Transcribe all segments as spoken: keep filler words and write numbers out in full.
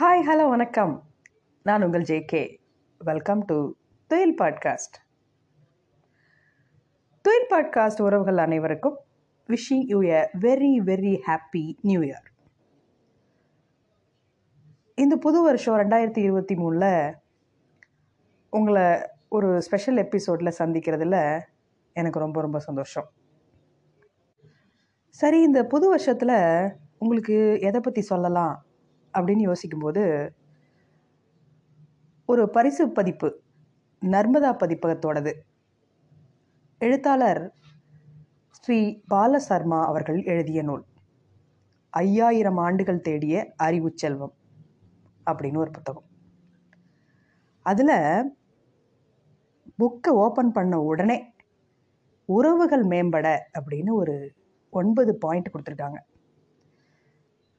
Hi hello வணக்கம். நான் உங்கள் J K. Welcome to Thuyil podcast. Thuyil podcast உறவுகள் அனைவருக்கும் wishing you a very very happy new year. இந்த புது வருஷம் ரெண்டாயிரத்தி இருபத்தி மூணில் உங்களை ஒரு ஸ்பெஷல் எபிசோடில் சந்திக்கிறதுல எனக்கு ரொம்ப ரொம்ப சந்தோஷம். சரி, இந்த புது வருஷத்தில் உங்களுக்கு எதை பற்றி சொல்லலாம் அப்படின்னு யோசிக்கும்போது ஒரு பரிசு பதிப்பு, நர்மதா பதிப்பகத்தோடது. எழுத்தாளர் ஸ்ரீ பால சர்மா அவர்கள் எழுதிய நூல் ஐயாயிரம் ஆண்டுகள் தேடிய அறிவுச்செல்வம் அப்படின்னு ஒரு புத்தகம். அதில் புக்கை ஓப்பன் பண்ண உடனே உறவுகள் மேம்பட அப்படின்னு ஒரு ஒன்பது பாயிண்ட் கொடுத்துருக்காங்க.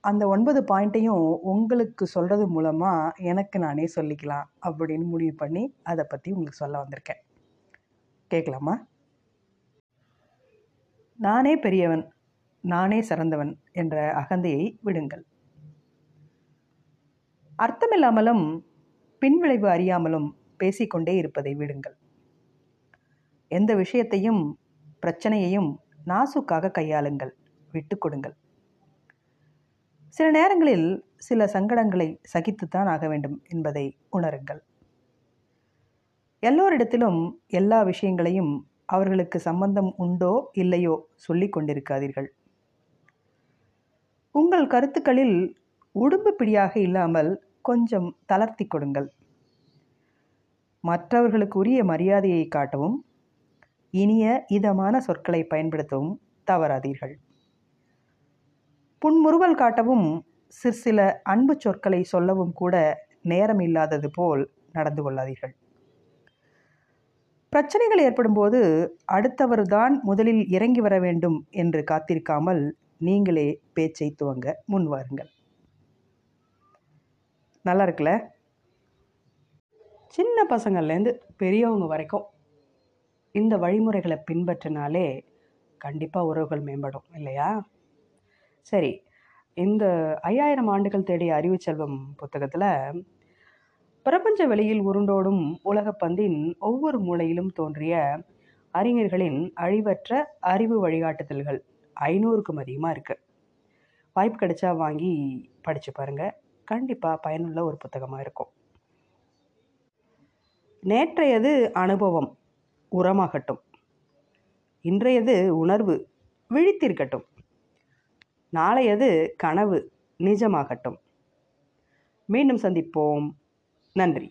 அந்த ஒன்பது பாயிண்ட்டையும் உங்களுக்கு சொல்கிறது மூலமாக எனக்கு நானே சொல்லிக்கலாம் அப்படின்னு முடிவு பண்ணி அதை பற்றி உங்களுக்கு சொல்ல வந்திருக்கேன். கேட்கலாமா? நானே பெரியவன், நானே சிறந்தவன் என்ற அகந்தையை விடுங்கள். அர்த்தமில்லாமலும் பின்விளைவு அறியாமலும் பேசிக்கொண்டே இருப்பதை விடுங்கள். எந்த விஷயத்தையும் பிரச்சனையையும் நாசுக்காக கையாளுங்கள், விட்டு கொடுங்கள். சில நேரங்களில் சில சங்கடங்களை சகித்துத்தான் ஆக வேண்டும் என்பதை உணருங்கள். எல்லோரிடத்திலும் எல்லா விஷயங்களையும் அவர்களுக்கு சம்பந்தம் உண்டோ இல்லையோ சொல்லி கொண்டிருக்காதீர்கள். உங்கள் கருத்துக்களில் உடும்பு பிடியாக இல்லாமல் கொஞ்சம் தளர்த்தி கொடுங்கள். மற்றவர்களுக்கு உரிய மரியாதையை காட்டவும் இனிய இதமான சொற்களை பயன்படுத்தவும் தவறாதீர்கள். புன்முறுவல் காட்டவும் சிற்சில அன்பு சொற்களை சொல்லவும் கூட நேரம் இல்லாதது போல் நடந்து கொள்ளாதீர்கள். பிரச்சனைகள் ஏற்படும்போது அடுத்தவர்தான் முதலில் இறங்கி வர வேண்டும் என்று காத்திருக்காமல் நீங்களே பேச்சை துவங்க முன்வாருங்கள். நல்லா இருக்குல்ல? சின்ன பசங்கள்லேருந்து பெரியவங்க வரைக்கும் இந்த வழிமுறைகளை பின்பற்றினாலே கண்டிப்பாக உறவுகள் மேம்படும், இல்லையா? சரி, இந்த ஐயாயிரம் ஆண்டுகள் தேடிய அறிவுச்செல்வம் புத்தகத்தில் பிரபஞ்ச வெளியில் உருண்டோடும் உலகப்பந்தின் ஒவ்வொரு மூலையிலும் தோன்றிய அறிஞர்களின் அழிவற்ற அறிவு வழிகாட்டுதல்கள் ஐநூறுக்கும் அதிகமாக இருக்குது. வாய்ப்பு கிடைச்சா வாங்கி படித்து பாருங்கள். கண்டிப்பாக பயனுள்ள ஒரு புத்தகமாக இருக்கும். நேற்றையது அனுபவம் உரமாகட்டும், இன்றையது உணர்வு விழித்திருக்கட்டும், நாளையது கனவு நிஜமாகட்டும். மீண்டும் சந்திப்போம். நன்றி.